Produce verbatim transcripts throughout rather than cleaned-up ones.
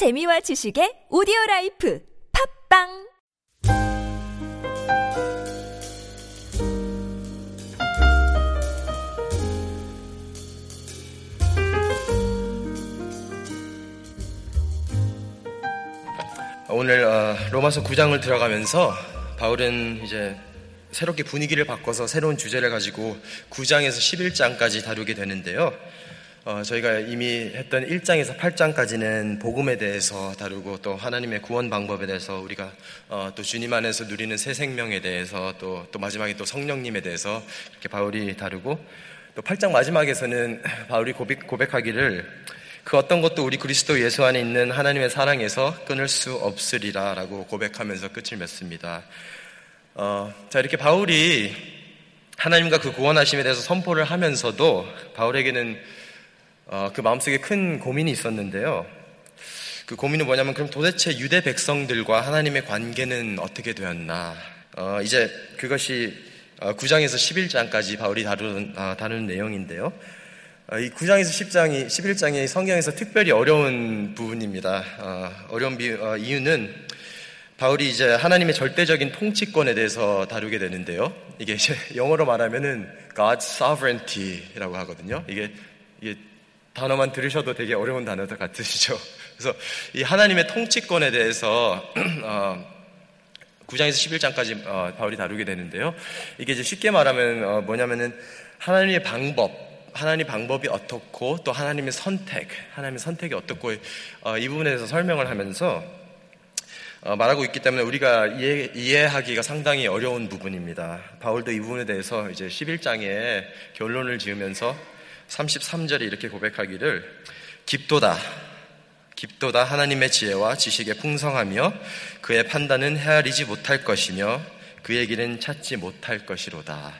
재미와 지식의 오디오라이프 팟빵 오늘 로마서 구 장을 들어가면서 바울은 이제 새롭게 분위기를 바꿔서 새로운 주제를 가지고 구 장에서 십일 장까지 다루게 되는데요. 어, 저희가 이미 했던 일 장에서 팔 장까지는 복음에 대해서 다루고 또 하나님의 구원 방법에 대해서 우리가 어, 또 주님 안에서 누리는 새 생명에 대해서 또, 또 마지막에 또 성령님에 대해서 이렇게 바울이 다루고 또 팔 장 마지막에서는 바울이 고백, 고백하기를 그 어떤 것도 우리 그리스도 예수 안에 있는 하나님의 사랑에서 끊을 수 없으리라 라고 고백하면서 끝을 맺습니다. 어, 자 이렇게 바울이 하나님과 그 구원하심에 대해서 선포를 하면서도 바울에게는 어, 그 마음속에 큰 고민이 있었는데요. 그 고민은 뭐냐면 그럼 도대체 유대 백성들과 하나님의 관계는 어떻게 되었나. 어, 이제 그것이 구 장에서 십일 장까지 바울이 다루는, 아, 다루는 내용인데요. 이 구 장에서 십 장이, 십일 장이 성경에서 특별히 어려운 부분입니다. 어려운 이유는 바울이 이제 하나님의 절대적인 통치권에 대해서 다루게 되는데요. 이게 이제 영어로 말하면은 God's sovereignty라고 하거든요. 이게, 이게 단어만 들으셔도 되게 어려운 단어 같으시죠. 그래서 이 하나님의 통치권에 대해서 구 장에서 십일 장까지 바울이 다루게 되는데요. 이게 이제 쉽게 말하면 뭐냐면은 하나님의 방법, 하나님 방법이 어떻고 또 하나님의 선택, 하나님의 선택이 어떻고 어, 이 부분에 대해서 설명을 하면서 어, 말하고 있기 때문에 우리가 이해, 이해하기가 상당히 어려운 부분입니다. 바울도 이 부분에 대해서 이제 십일 장에 결론을 지으면서 삼십삼 절에 이렇게 고백하기를 깊도다, 깊도다 하나님의 지혜와 지식의 풍성하며 그의 판단은 헤아리지 못할 것이며 그의 길은 찾지 못할 것이로다.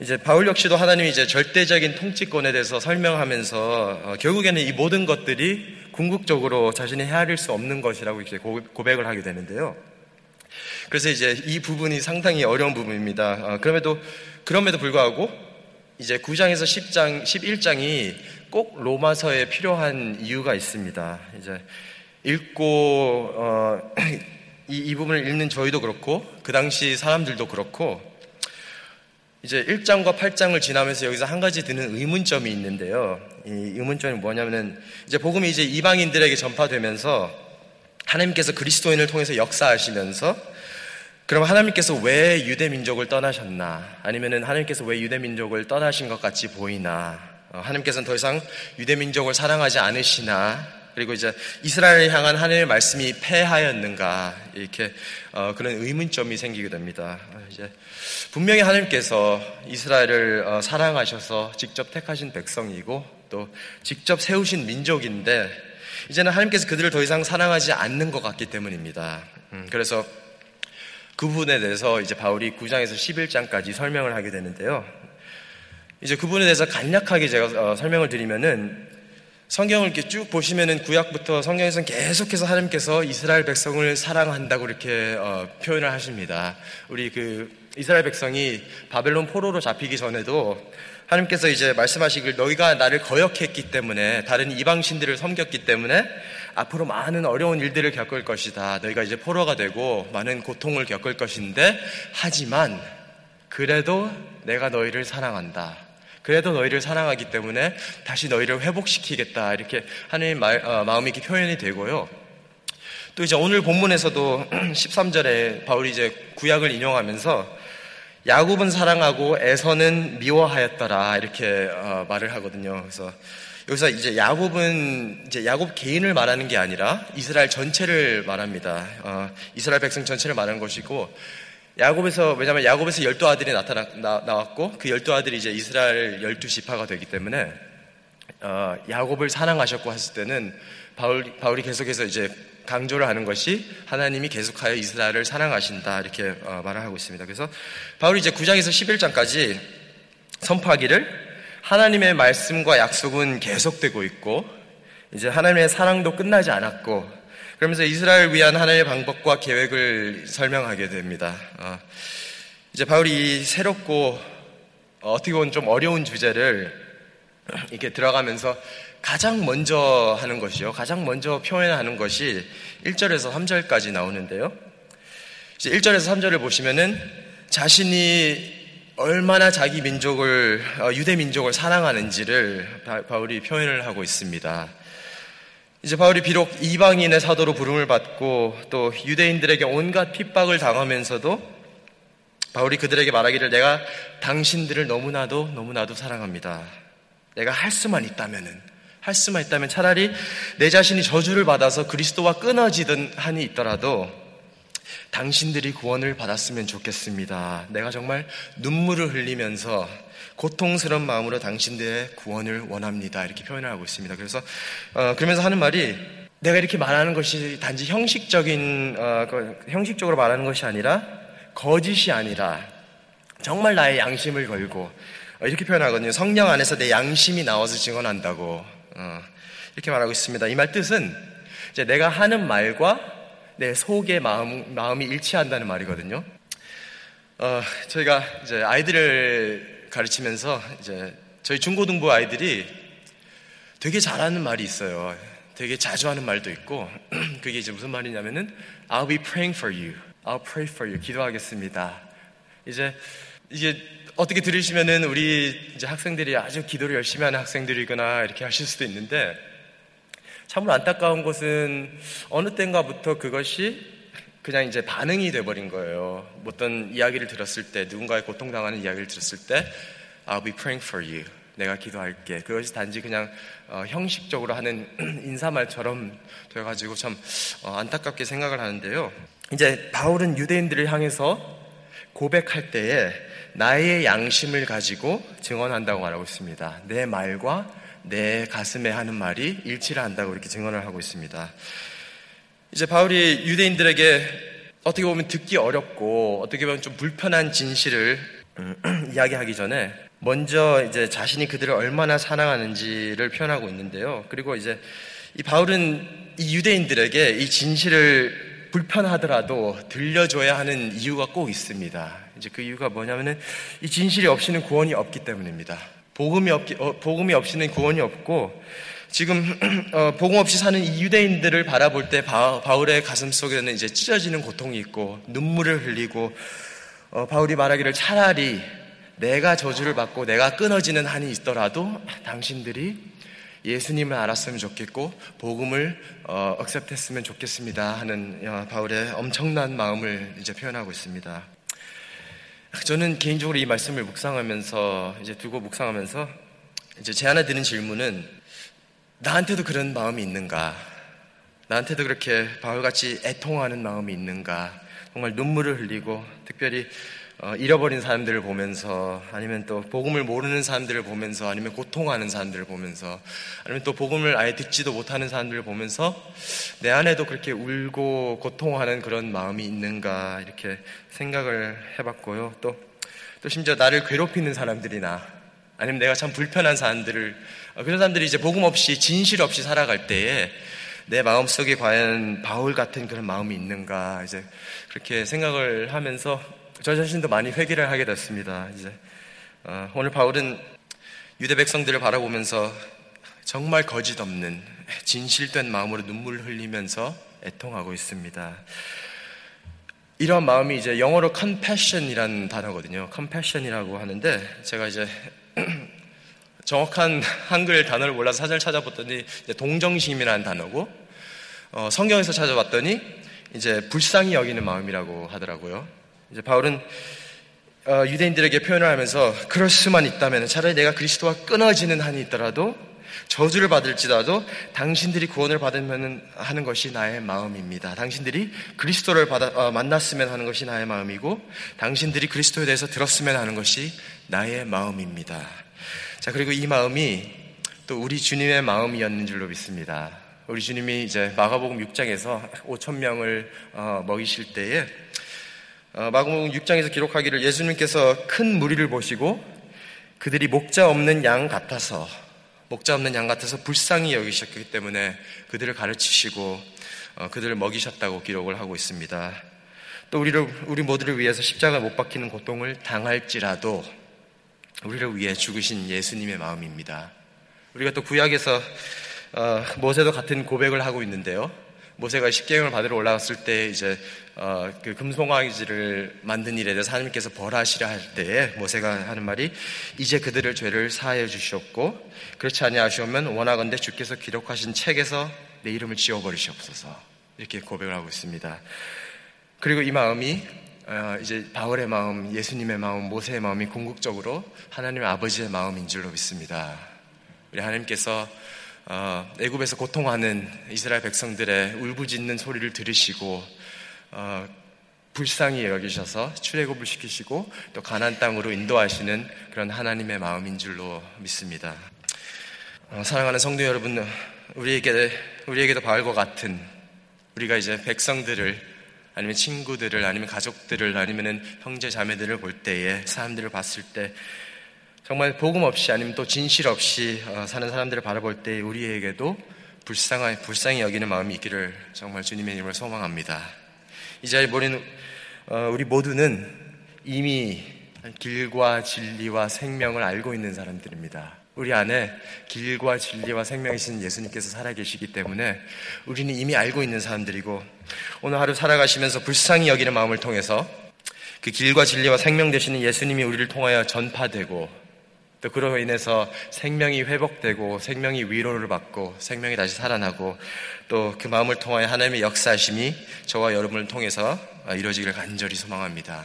이제 바울 역시도 하나님이 이제 절대적인 통치권에 대해서 설명하면서 어, 결국에는 이 모든 것들이 궁극적으로 자신이 헤아릴 수 없는 것이라고 이제 고백을 하게 되는데요. 그래서 이제 이 부분이 상당히 어려운 부분입니다. 어, 그럼에도 그럼에도 불구하고 이제 구 장에서 십 장, 십일 장이 꼭 로마서에 필요한 이유가 있습니다. 이제 읽고 어, 이, 이 부분을 읽는 저희도 그렇고 그 당시 사람들도 그렇고. 이제 일 장과 팔 장을 지나면서 여기서 한 가지 드는 의문점이 있는데요. 이 의문점이 뭐냐면은 이제 복음이 이제 이방인들에게 전파되면서 하나님께서 그리스도인을 통해서 역사하시면서 그럼 하나님께서 왜 유대 민족을 떠나셨나? 아니면은 하나님께서 왜 유대 민족을 떠나신 것 같이 보이나? 하나님께서는 더 이상 유대 민족을 사랑하지 않으시나? 그리고 이제 이스라엘을 향한 하나님의 말씀이 패하였는가 이렇게 어, 그런 의문점이 생기게 됩니다. 이제 분명히 하나님께서 이스라엘을 어, 사랑하셔서 직접 택하신 백성이고 또 직접 세우신 민족인데 이제는 하나님께서 그들을 더 이상 사랑하지 않는 것 같기 때문입니다. 음, 그래서 그 부분에 대해서 이제 바울이 구 장에서 십일 장까지 설명을 하게 되는데요. 이제 그 부분에 대해서 간략하게 제가 어, 설명을 드리면은. 성경을 이렇게 쭉 보시면은 구약부터 성경에서는 계속해서 하나님께서 이스라엘 백성을 사랑한다고 이렇게 어, 표현을 하십니다. 우리 그 이스라엘 백성이 바벨론 포로로 잡히기 전에도 하나님께서 이제 말씀하시길 너희가 나를 거역했기 때문에 다른 이방 신들을 섬겼기 때문에 앞으로 많은 어려운 일들을 겪을 것이다. 너희가 이제 포로가 되고 많은 고통을 겪을 것인데 하지만 그래도 내가 너희를 사랑한다. 그래도 너희를 사랑하기 때문에 다시 너희를 회복시키겠다 이렇게 하나님의 말, 어, 마음이 이렇게 표현이 되고요. 또 이제 오늘 본문에서도 십삼 절에 바울이 이제 구약을 인용하면서 야곱은 사랑하고 에서는 미워하였더라 이렇게 어, 말을 하거든요. 그래서 여기서 이제 야곱은 이제 야곱 개인을 말하는 게 아니라 이스라엘 전체를 말합니다. 어, 이스라엘 백성 전체를 말하는 것이고. 야곱에서, 왜냐면 야곱에서 열두 아들이 나타나, 나, 나왔고, 그 열두 아들이 이제 이스라엘 열두 지파가 되기 때문에, 어, 야곱을 사랑하셨고 했을 때는, 바울, 바울이 계속해서 이제 강조를 하는 것이, 하나님이 계속하여 이스라엘을 사랑하신다, 이렇게 어, 말을 하고 있습니다. 그래서, 바울이 이제 구 장에서 십일 장까지 선포하기를, 하나님의 말씀과 약속은 계속되고 있고, 이제 하나님의 사랑도 끝나지 않았고, 그러면서 이스라엘 위한 하나님의 방법과 계획을 설명하게 됩니다. 어, 이제 바울이 이 새롭고 어, 어떻게 보면 좀 어려운 주제를 이렇게 들어가면서 가장 먼저 하는 것이요, 가장 먼저 표현하는 것이 일 절에서 삼 절까지 나오는데요. 이제 일 절에서 삼 절을 보시면은 자신이 얼마나 자기 민족을, 유대 민족을 사랑하는지를 바울이 표현을 하고 있습니다. 이제 바울이 비록 이방인의 사도로 부름을 받고 또 유대인들에게 온갖 핍박을 당하면서도 바울이 그들에게 말하기를 내가 당신들을 너무나도 너무나도 사랑합니다. 내가 할 수만 있다면은, 할 수만 있다면 차라리 내 자신이 저주를 받아서 그리스도와 끊어지던 한이 있더라도 당신들이 구원을 받았으면 좋겠습니다. 내가 정말 눈물을 흘리면서 고통스러운 마음으로 당신들의 구원을 원합니다. 이렇게 표현을 하고 있습니다. 그래서 어, 그러면서 하는 말이 내가 이렇게 말하는 것이 단지 형식적인 어, 형식적으로 말하는 것이 아니라 거짓이 아니라 정말 나의 양심을 걸고 어, 이렇게 표현하거든요. 성령 안에서 내 양심이 나와서 증언한다고 어, 이렇게 말하고 있습니다. 이 말 뜻은 이제 내가 하는 말과 내 속의 마음, 마음이 일치한다는 말이거든요. 어, 저희가 이제 아이들을 가르치면서 이제 저희 중고등부 아이들이 되게 잘하는 말이 있어요. 되게 자주 하는 말도 있고, 그게 이제 무슨 말이냐면은 I'll be praying for you. I'll pray for you. 기도하겠습니다. 이제 이게 어떻게 들으시면은 우리 이제 학생들이 아주 기도를 열심히 하는 학생들이구나 이렇게 하실 수도 있는데, 참으로 안타까운 것은 어느 땐가부터 그것이 그냥 이제 반응이 돼버린 거예요. 어떤 이야기를 들었을 때, 누군가의 고통당하는 이야기를 들었을 때 I'll be praying for you. 내가 기도할게. 그것이 단지 그냥 어, 형식적으로 하는 인사말처럼 돼가지고 참 어, 안타깝게 생각을 하는데요. 이제 바울은 유대인들을 향해서 고백할 때에 나의 양심을 가지고 증언한다고 말하고 있습니다. 내 말과 내 가슴에 하는 말이 일치를 한다고 이렇게 증언을 하고 있습니다. 이제 바울이 유대인들에게 어떻게 보면 듣기 어렵고 어떻게 보면 좀 불편한 진실을 이야기하기 전에 먼저 이제 자신이 그들을 얼마나 사랑하는지를 표현하고 있는데요. 그리고 이제 이 바울은 이 유대인들에게 이 진실을 불편하더라도 들려줘야 하는 이유가 꼭 있습니다. 이제 그 이유가 뭐냐면은 이 진실이 없이는 구원이 없기 때문입니다. 복음이 없기, 어, 복음이 없이는 구원이 없고, 지금 어, 복음 없이 사는 이 유대인들을 바라볼 때 바, 바울의 가슴 속에는 이제 찢어지는 고통이 있고 눈물을 흘리고 어, 바울이 말하기를 차라리 내가 저주를 받고 내가 끊어지는 한이 있더라도 당신들이 예수님을 알았으면 좋겠고 복음을 어, 억셉트했으면 좋겠습니다 하는 어, 바울의 엄청난 마음을 이제 표현하고 있습니다. 저는 개인적으로 이 말씀을 묵상하면서 이제 두고 묵상하면서 이제 제 안에 드는 질문은 나한테도 그런 마음이 있는가? 나한테도 그렇게 바울같이 애통하는 마음이 있는가? 정말 눈물을 흘리고 특별히 어, 잃어버린 사람들을 보면서, 아니면 또 복음을 모르는 사람들을 보면서, 아니면 고통하는 사람들을 보면서, 아니면 또 복음을 아예 듣지도 못하는 사람들을 보면서 내 안에도 그렇게 울고 고통하는 그런 마음이 있는가 이렇게 생각을 해봤고요. 또, 또 심지어 나를 괴롭히는 사람들이나 아니면 내가 참 불편한 사람들을, 그런 사람들이 이제 복음 없이 진실 없이 살아갈 때에 내 마음속에 과연 바울 같은 그런 마음이 있는가 이제 그렇게 생각을 하면서 저 자신도 많이 회개를 하게 됐습니다. 이제 어, 오늘 바울은 유대 백성들을 바라보면서 정말 거짓 없는 진실된 마음으로 눈물을 흘리면서 애통하고 있습니다. 이런 마음이 이제 영어로 compassion이라는 단어거든요. compassion이라고 하는데 제가 이제 정확한 한글 단어를 몰라서 사전을 찾아봤더니 이제 동정심이라는 단어고, 어, 성경에서 찾아봤더니 이제 불쌍히 여기는 마음이라고 하더라고요. 이제 바울은 어, 유대인들에게 표현을 하면서 그럴 수만 있다면 차라리 내가 그리스도와 끊어지는 한이 있더라도 저주를 받을지라도 당신들이 구원을 받으면 하는 것이 나의 마음입니다. 당신들이 그리스도를 받아, 어, 만났으면 하는 것이 나의 마음이고 당신들이 그리스도에 대해서 들었으면 하는 것이 나의 마음입니다. 자, 그리고 이 마음이 또 우리 주님의 마음이었는 줄로 믿습니다. 우리 주님이 이제 마가복음 육 장에서 오천 명을 어, 먹이실 때에 어, 마가복음 육 장에서 기록하기를 예수님께서 큰 무리를 보시고 그들이 목자 없는 양 같아서 목자 없는 양 같아서 불쌍히 여기셨기 때문에 그들을 가르치시고 어, 그들을 먹이셨다고 기록을 하고 있습니다. 또 우리를 우리 모두를 위해서 십자가 못 박히는 고통을 당할지라도 우리를 위해 죽으신 예수님의 마음입니다. 우리가 또 구약에서 어, 모세도 같은 고백을 하고 있는데요. 모세가 십계명을 받으러 올라갔을 때 이제 어, 그 금송아지를 만든 일에 대해서 하나님께서 벌하시라 할 때에 모세가 하는 말이 이제 그들을 죄를 사하여 주시옵고 그렇지 아니하시오면 원하건대 주께서 기록하신 책에서 내 이름을 지워버리시옵소서 이렇게 고백을 하고 있습니다. 그리고 이 마음이 어, 이제 바울의 마음, 예수님의 마음, 모세의 마음이 궁극적으로 하나님의 아버지의 마음인 줄로 믿습니다. 우리 하나님께서 어, 애굽에서 고통하는 이스라엘 백성들의 울부짖는 소리를 들으시고 어, 불쌍히 여기셔서 출애굽을 시키시고 또 가나안 땅으로 인도하시는 그런 하나님의 마음인 줄로 믿습니다. 어, 사랑하는 성도 여러분, 우리에게 우리에게도 바울과 같은 우리가 이제 백성들을 아니면 친구들을 아니면 가족들을 아니면 형제 자매들을 볼 때에 사람들을 봤을 때 정말 복음 없이 아니면 또 진실 없이 사는 사람들을 바라볼 때 우리에게도 불쌍히, 불쌍히 여기는 마음이 있기를 정말 주님의 이름으로 소망합니다. 이 자리에 모인 우리 모두는 이미 길과 진리와 생명을 알고 있는 사람들입니다. 우리 안에 길과 진리와 생명이신 예수님께서 살아계시기 때문에 우리는 이미 알고 있는 사람들이고 오늘 하루 살아가시면서 불쌍히 여기는 마음을 통해서 그 길과 진리와 생명 되시는 예수님이 우리를 통하여 전파되고 또 그로 인해서 생명이 회복되고 생명이 위로를 받고 생명이 다시 살아나고 또 그 마음을 통하여 하나님의 역사하심이 저와 여러분을 통해서 이루어지기를 간절히 소망합니다.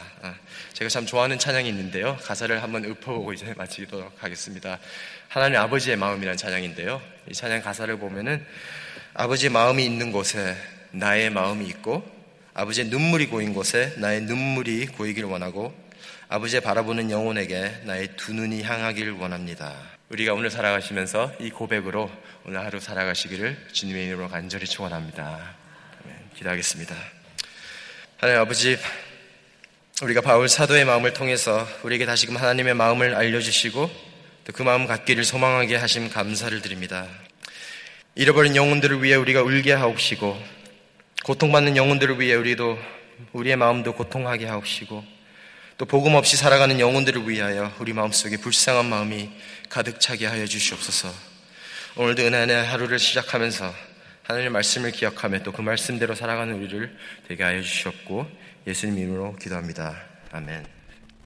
제가 참 좋아하는 찬양이 있는데요. 가사를 한번 읊어보고 이제 마치도록 하겠습니다. 하나님 아버지의 마음이라는 찬양인데요. 이 찬양 가사를 보면은 아버지의 마음이 있는 곳에 나의 마음이 있고 아버지의 눈물이 고인 곳에 나의 눈물이 고이길 원하고 아버지의 바라보는 영혼에게 나의 두 눈이 향하길 원합니다. 우리가 오늘 살아가시면서 이 고백으로 오늘 하루 살아가시기를 주님의 이름으로 간절히 축원합니다. 기도하겠습니다. 하나님 아버지, 우리가 바울 사도의 마음을 통해서 우리에게 다시금 하나님의 마음을 알려주시고 또 그 마음 갖기를 소망하게 하심 감사를 드립니다. 잃어버린 영혼들을 위해 우리가 울게 하옵시고 고통받는 영혼들을 위해 우리도 우리의 마음도 고통하게 하옵시고 또 복음 없이 살아가는 영혼들을 위하여 우리 마음속에 불쌍한 마음이 가득 차게 하여 주시옵소서. 오늘도 은혜의 하루를 시작하면서 하나님의 말씀을 기억하며 또 그 말씀대로 살아가는 우리를 되게 하여 주시옵고 예수님 이름으로 기도합니다. 아멘.